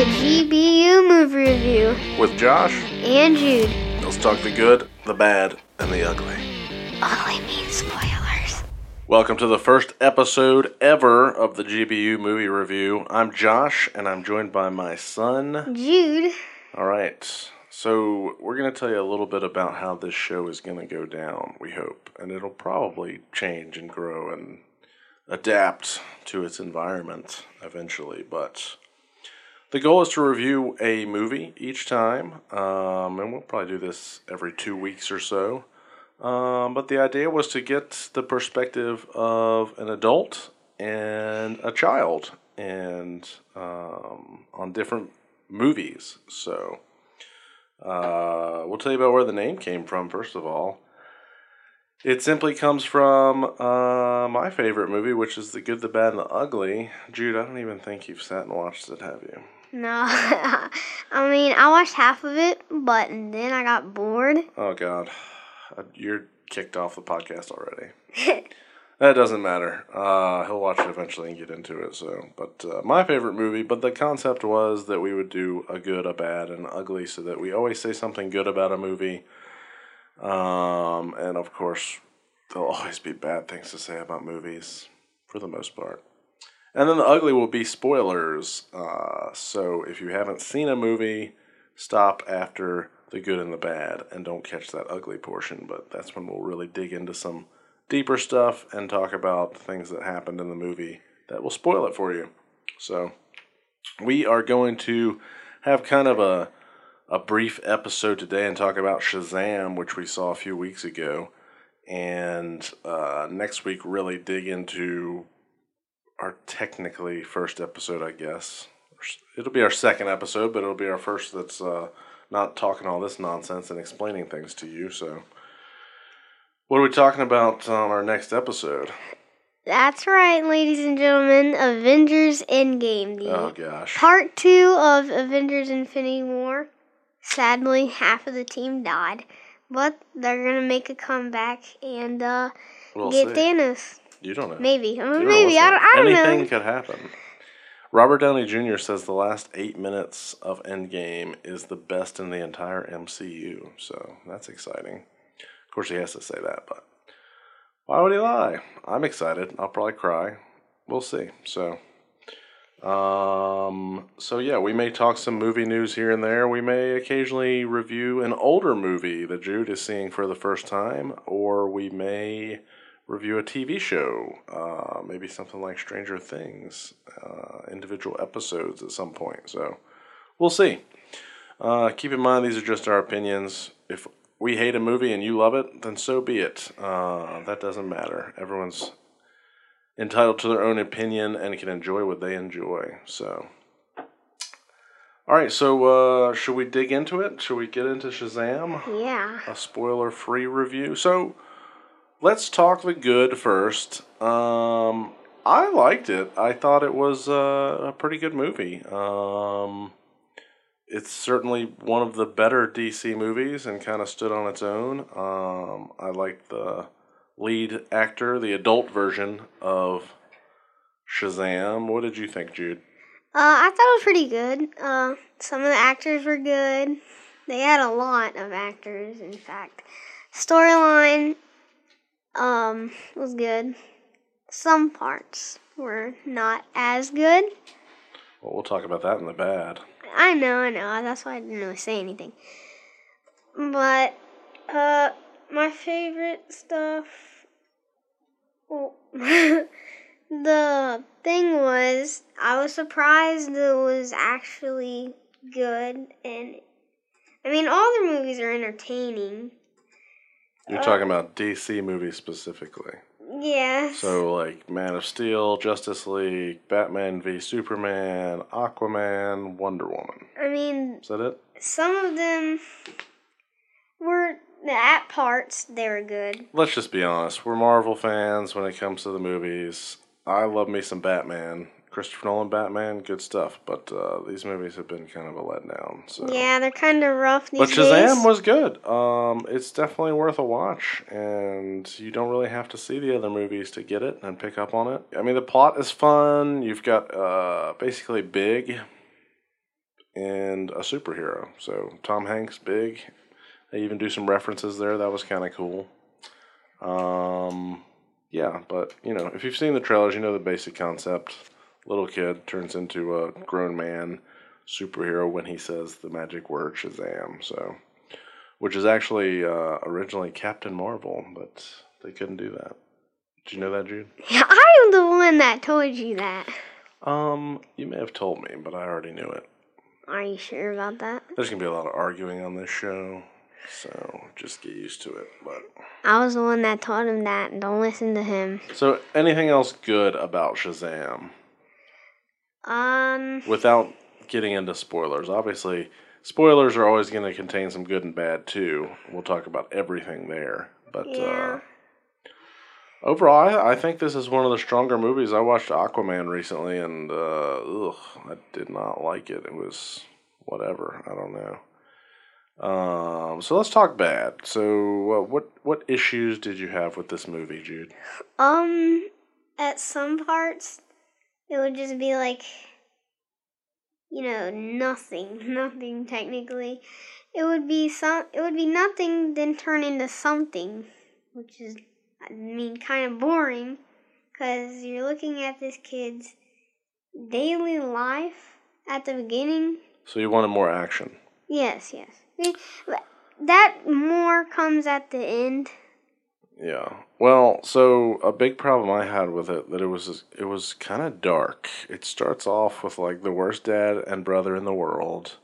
The GBU Movie Review with Josh and Jude. Let's talk the good, the bad, and the ugly. Ugly means spoilers. Welcome to the first episode ever of the GBU Movie Review. I'm Josh, and I'm joined by my son, Jude. All right. So we're going to tell you a little bit about how this show is going to go down, we hope. And it'll probably change and grow and adapt to its environment eventually. But the goal is to review a movie each time. And we'll probably do this every 2 weeks or so. But the idea was to get the perspective of an adult and a child and on different movies. So we'll tell you about where the name came from, first of all. It simply comes from my favorite movie, which is The Good, the Bad, and the Ugly. Jude, I don't even think you've sat and watched it, have you? No. I mean, I watched half of it, but then I got bored. Oh, God. You're kicked off the podcast already. That doesn't matter. He'll watch it eventually and get into it. So, but my favorite movie, but the concept was that we would do a good, a bad, and ugly so that we always say something good about a movie. And, of course, there'll always be bad things to say about movies for the most part. And then the ugly will be spoilers. So if you haven't seen a movie, stop after the good and the bad and don't catch that ugly portion. But that's when we'll really dig into some deeper stuff and talk about things that happened in the movie that will spoil it for you. So we are going to have kind of a brief episode today and talk about Shazam, which we saw a few weeks ago. And next week really dig into our technically first episode, I guess. It'll be our second episode, but it'll be our first that's not talking all this nonsense and explaining things to you, so what are we talking about on our next episode? That's right, ladies and gentlemen. Avengers Endgame. Oh, gosh. Part 2 of Avengers Infinity War. Sadly, half of the team died. But they're going to make a comeback and we'll see. Thanos. You don't know. Maybe. Maybe. I don't know. Anything could happen. Robert Downey Jr. says the last 8 minutes of Endgame is the best in the entire MCU. So that's exciting. Of course, he has to say that, but why would he lie? I'm excited. I'll probably cry. We'll see. So, yeah, we may talk some movie news here and there. We may occasionally review an older movie that Jude is seeing for the first time, or we may review a TV show, maybe something like Stranger Things, individual episodes at some point. So, we'll see. Keep in mind, these are just our opinions. If we hate a movie and you love it, then so be it. That doesn't matter. Everyone's entitled to their own opinion and can enjoy what they enjoy. So, all right. So should we dig into it? Should we get into Shazam? Yeah. A spoiler-free review. So let's talk the good first. I liked it. I thought it was a pretty good movie. It's certainly one of the better DC movies and kind of stood on its own. I like the lead actor, the adult version of Shazam. What did you think, Jude? I thought it was pretty good. Some of the actors were good. They had a lot of actors, in fact. Storyline was good. Some parts were not as good. Well, we'll talk about that in the bad. I know. That's why I didn't really say anything. But my favorite stuff, well, the thing was, I was surprised it was actually good. And I mean, all the movies are entertaining. You're talking about DC movies specifically. Yes. So, like, Man of Steel, Justice League, Batman v Superman, Aquaman, Wonder Woman. I mean, is that it? Some of them were, at parts, they were good. Let's just be honest. We're Marvel fans when it comes to the movies. I love me some Batman. Christopher Nolan Batman, good stuff. But these movies have been kind of a letdown. So. Yeah, they're kind of rough these days. But Shazam was good. It's definitely worth a watch. And you don't really have to see the other movies to get it and pick up on it. I mean, the plot is fun. You've got basically Big, and a superhero. So Tom Hanks, Big. They even do some references there. That was kind of cool. Yeah, but, you know, if you've seen the trailers, you know the basic concept. Little kid turns into a grown man superhero when he says the magic word Shazam. So, which is actually originally Captain Marvel, but they couldn't do that. Did you know that, Jude? I'm the one that told you that. You may have told me, but I already knew it. Are you sure about that? There's going to be a lot of arguing on this show, so just get used to it. But I was the one that told him that. Don't listen to him. So, anything else good about Shazam? Without getting into spoilers. Obviously, spoilers are always going to contain some good and bad, too. We'll talk about everything there. But, yeah. Overall, I think this is one of the stronger movies. I watched Aquaman recently, and I did not like it. It was whatever. I don't know. So let's talk bad. So what issues did you have with this movie, Jude? At some parts, it would just be like, you know, nothing technically. It would be nothing, then turn into something, which is, I mean, kind of boring, because you're looking at this kid's daily life at the beginning. So you wanted more action. Yes. That more comes at the end. Yeah. Well, so a big problem I had with it, that it was kind of dark. It starts off with, like, the worst dad and brother in the world,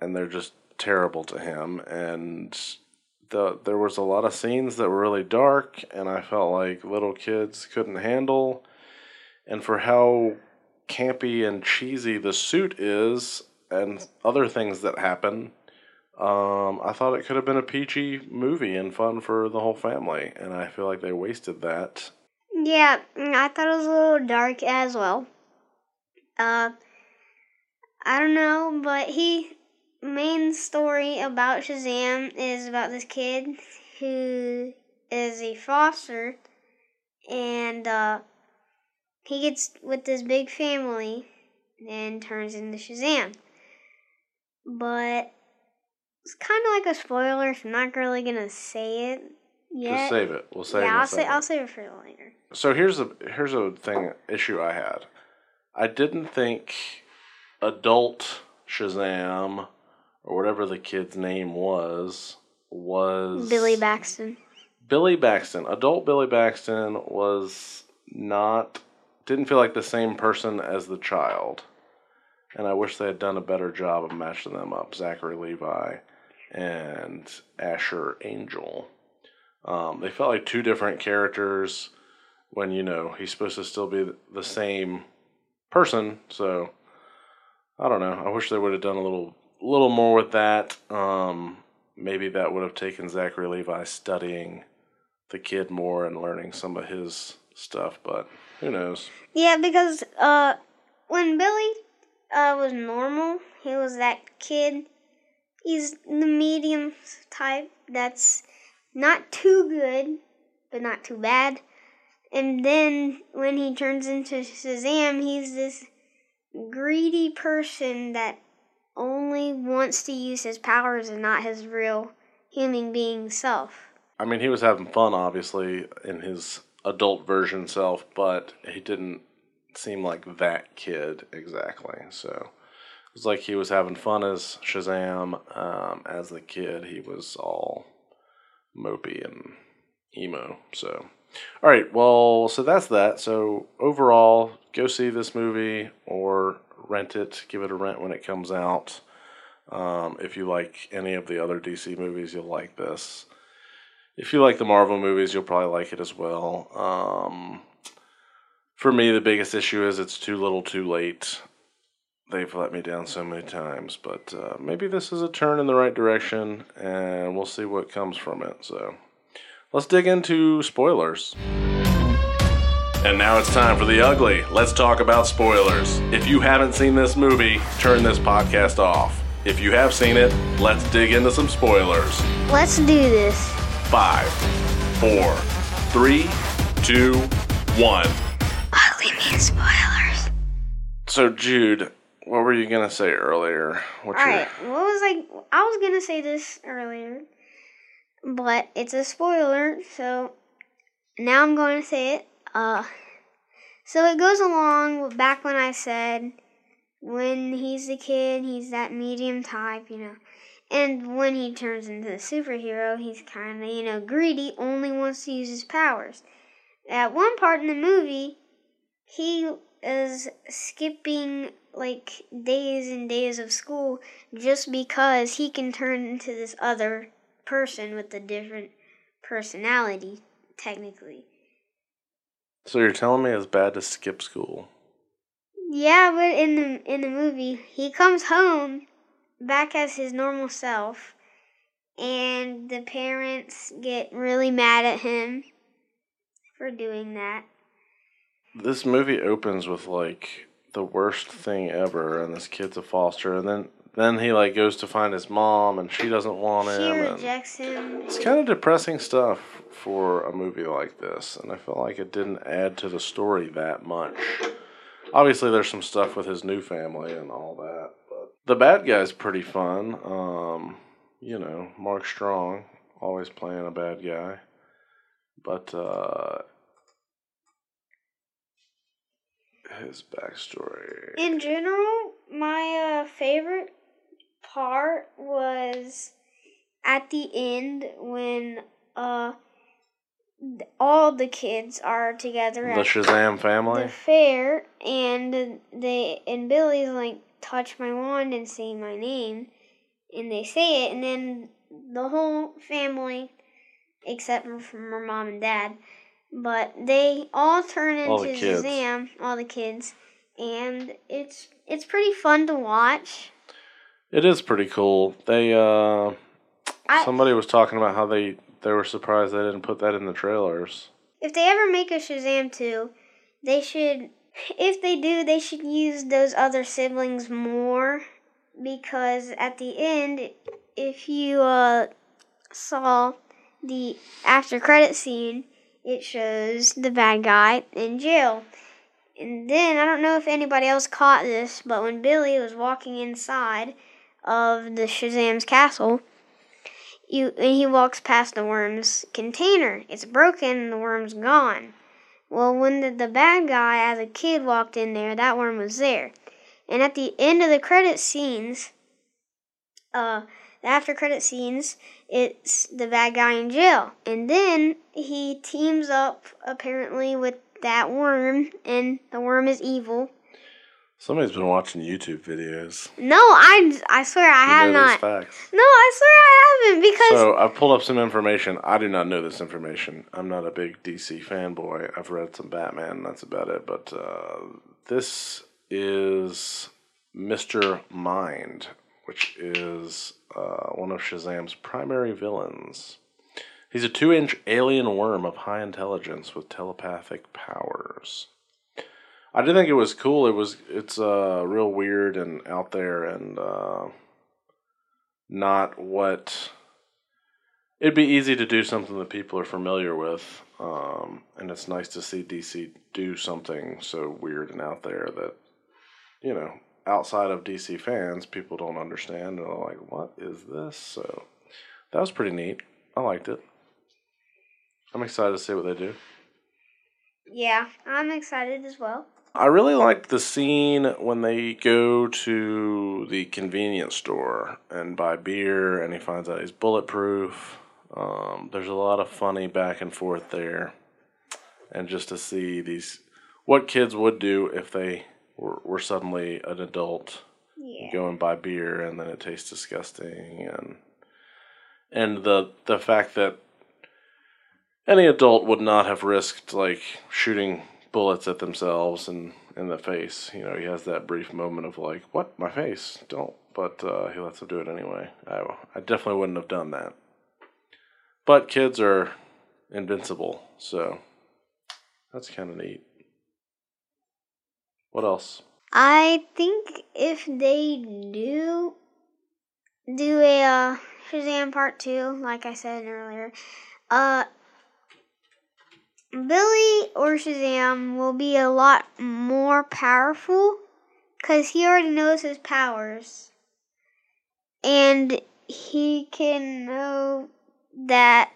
and they're just terrible to him, and there was a lot of scenes that were really dark, and I felt like little kids couldn't handle. And for how campy and cheesy the suit is and other things that happen, I thought it could have been a PG movie and fun for the whole family, and I feel like they wasted that. Yeah, I thought it was a little dark as well. I don't know, but main story about Shazam is about this kid who is a foster, and he gets with this big family and turns into Shazam. But it's kind of like a spoiler, so I'm not really gonna say it yet. Just save it. We'll save it. Yeah, I'll save it for later. So here's a issue I had. I didn't think adult Shazam, or whatever the kid's name was Billy Baxton. Billy Baxton. Adult Billy Baxton didn't feel like the same person as the child. And I wish they had done a better job of matching them up. Zachary Levi and Asher Angel. They felt like two different characters when, you know, he's supposed to still be the same person. So, I don't know. I wish they would have done a little more with that. Maybe that would have taken Zachary Levi studying the kid more and learning some of his stuff, but who knows? Yeah, because when Billy was normal, he was that kid. He's the medium type that's not too good, but not too bad. And then when he turns into Shazam, he's this greedy person that only wants to use his powers and not his real human being self. I mean, he was having fun, obviously, in his adult version self, but he didn't seem like that kid exactly. So it was like he was having fun as Shazam. As the kid, he was all mopey and emo. So, all right, well, so that's that. So overall, go see this movie or rent it. Give it a rent when it comes out. If you like any of the other DC movies, you'll like this. If you like the Marvel movies, you'll probably like it as well. For me, the biggest issue is it's too little too late. They've let me down so many times. But maybe this is a turn in the right direction, and we'll see what comes from it. So let's dig into spoilers. And now it's time for the ugly. Let's talk about spoilers. If you haven't seen this movie, turn this podcast off. If you have seen it, let's dig into some spoilers. Let's do this. 5, 4, 3, 2, 1. Ugly means spoilers. So, Jude, What were you going to say earlier? I was going to say this earlier, but it's a spoiler, so now I'm going to say it. So it goes along with back when I said when he's a kid, he's that medium type, you know. And when he turns into a superhero, he's kind of, you know, greedy, only wants to use his powers. At one part in the movie, he is skipping, like, days and days of school just because he can turn into this other person with a different personality, technically. So you're telling me it's bad to skip school? Yeah, but in the movie, he comes home back as his normal self, and the parents get really mad at him for doing that. This movie opens with, like, the worst thing ever, and this kid's a foster, and then he, like, goes to find his mom, and she doesn't want him. She rejects him. It's kind of depressing stuff for a movie like this, and I felt like it didn't add to the story that much. Obviously, there's some stuff with his new family and all that, but the bad guy's pretty fun. You know, Mark Strong, always playing a bad guy, but his backstory. In general, my favorite part was at the end when all the kids are together at the Shazam family, the fair, and Billy's like, touch my wand and say my name, and they say it, and then the whole family, except for her mom and dad, but they all turn into Shazam, all the kids, and it's pretty fun to watch. It is pretty cool. They somebody was talking about how they were surprised they didn't put that in the trailers. If they ever make a Shazam 2, they should, if they do, they should use those other siblings more, because at the end, if you saw the after credit scene, it shows the bad guy in jail. And then, I don't know if anybody else caught this, but when Billy was walking inside of the Shazam's castle, he walks past the worm's container. It's broken and the worm's gone. Well, when the bad guy as a kid walked in there, that worm was there. And at the end of the credit scenes, the after credit scenes, it's the bad guy in jail. And then he teams up, apparently, with that worm, and the worm is evil. Somebody's been watching YouTube videos. No, I swear I have not. Facts. No, I swear I haven't, because... So, I pulled up some information. I do not know this information. I'm not a big DC fanboy. I've read some Batman, that's about it. But this is Mr. Mind, which is one of Shazam's primary villains. He's a 2-inch alien worm of high intelligence with telepathic powers. I did think it was cool. It's real weird and out there, and not what it'd be easy to do something that people are familiar with, and it's nice to see DC do something so weird and out there that, you know, outside of DC fans, people don't understand. They're like, "What is this?" So that was pretty neat. I liked it. I'm excited to see what they do. Yeah, I'm excited as well. I really liked the scene when they go to the convenience store and buy beer, and he finds out he's bulletproof. There's a lot of funny back and forth there. And just to see what kids would do if they were suddenly an adult. Yeah. Go and buy beer, and then it tastes disgusting. And the fact that any adult would not have risked, like, shooting bullets at themselves and in the face. You know, he has that brief moment of, like, what? My face? Don't. But he lets them do it anyway. I definitely wouldn't have done that. But kids are invincible, so that's kind of neat. What else? I think if they do a Shazam Part 2, like I said earlier, Billy or Shazam will be a lot more powerful because he already knows his powers. And he can know that,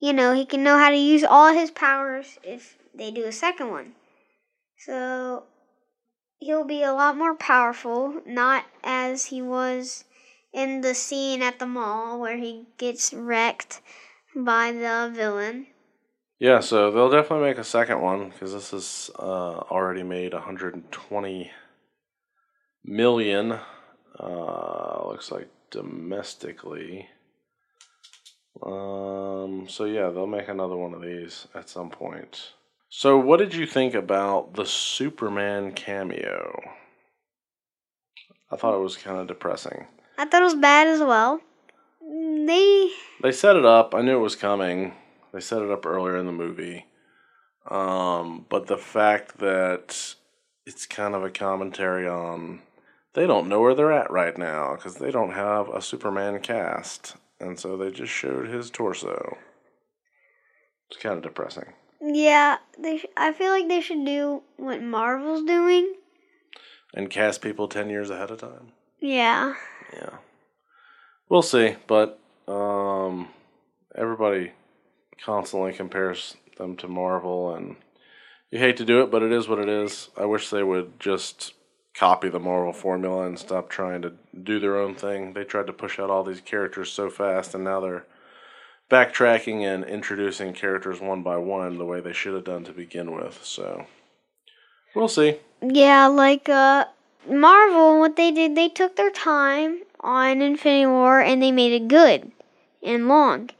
you know, he can know how to use all his powers if they do a second one. So he'll be a lot more powerful, not as he was in the scene at the mall where he gets wrecked by the villain. Yeah, so they'll definitely make a second one, because this is already made $120 million, looks like, domestically. So yeah, they'll make another one of these at some point. So what did you think about the Superman cameo? I thought it was kind of depressing. I thought it was bad as well. They set it up. I knew it was coming. They set it up earlier in the movie. But the fact that it's kind of a commentary on they don't know where they're at right now because they don't have a Superman cast. And so they just showed his torso. It's kind of depressing. Yeah, I feel like they should do what Marvel's doing. And cast people 10 years ahead of time. Yeah. Yeah. We'll see, but everybody constantly compares them to Marvel, and you hate to do it, but it is what it is. I wish they would just copy the Marvel formula and stop trying to do their own thing. They tried to push out all these characters so fast, and now they're backtracking and introducing characters one by one the way they should have done to begin with, so we'll see. Yeah, like Marvel, what they did, they took their time on Infinity War and they made it good and long.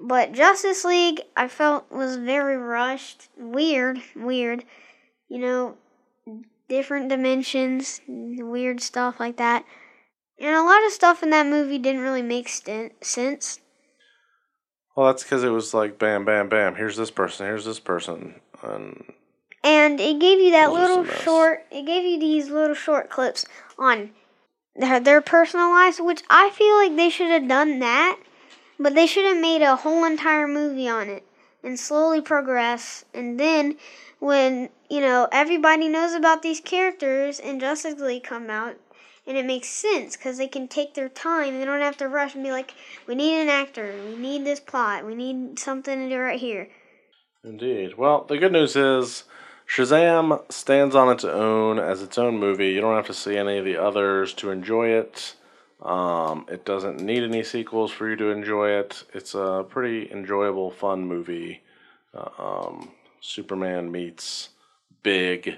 But Justice League, I felt, was very rushed, weird, you know, different dimensions, weird stuff like that. And a lot of stuff in that movie didn't really make sense. Well, that's because it was like, bam, bam, bam, here's this person. And it gave you these little short clips on their personal lives, which I feel like they should have done that, but they should have made a whole entire movie on it and slowly progress. And then when, you know, everybody knows about these characters and Justice League come out, and it makes sense because they can take their time. They don't have to rush and be like, we need an actor, we need this plot, we need something to do right here. Indeed. Well, the good news is Shazam stands on its own as its own movie. You don't have to see any of the others to enjoy it. It doesn't need any sequels for you to enjoy it. It's a pretty enjoyable, fun movie. Superman meets Big.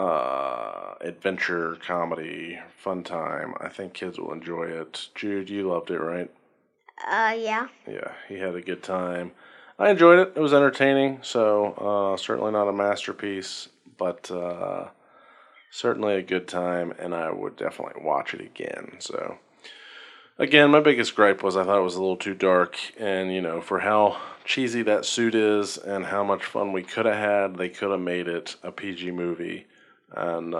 Adventure, comedy, fun time. I think kids will enjoy it. Jude, you loved it, right? Yeah. Yeah, he had a good time. I enjoyed it. It was entertaining, so certainly not a masterpiece, but certainly a good time, and I would definitely watch it again. So, again, my biggest gripe was I thought it was a little too dark, and, you know, for how cheesy that suit is and how much fun we could have had, they could have made it a PG movie and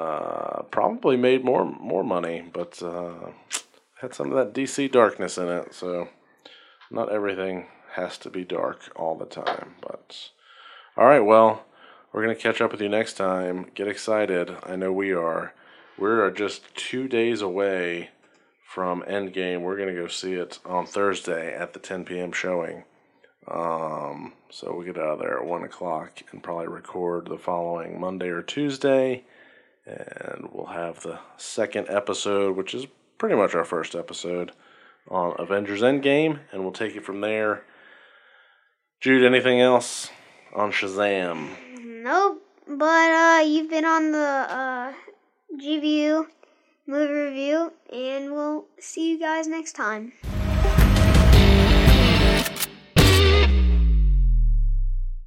probably made more money, but had some of that DC darkness in it, so not everything has to be dark all the time. But all right, well, we're going to catch up with you next time. Get excited. I know we are. We are just 2 days away from Endgame. We're going to go see it on Thursday at the 10 p.m. showing. So we'll get out of there at 1 o'clock and probably record the following Monday or Tuesday. And we'll have the second episode, which is pretty much our first episode, on Avengers Endgame. And we'll take it from there. Jude, anything else on Shazam? Nope. But you've been on the GBU Movie Review. And we'll see you guys next time.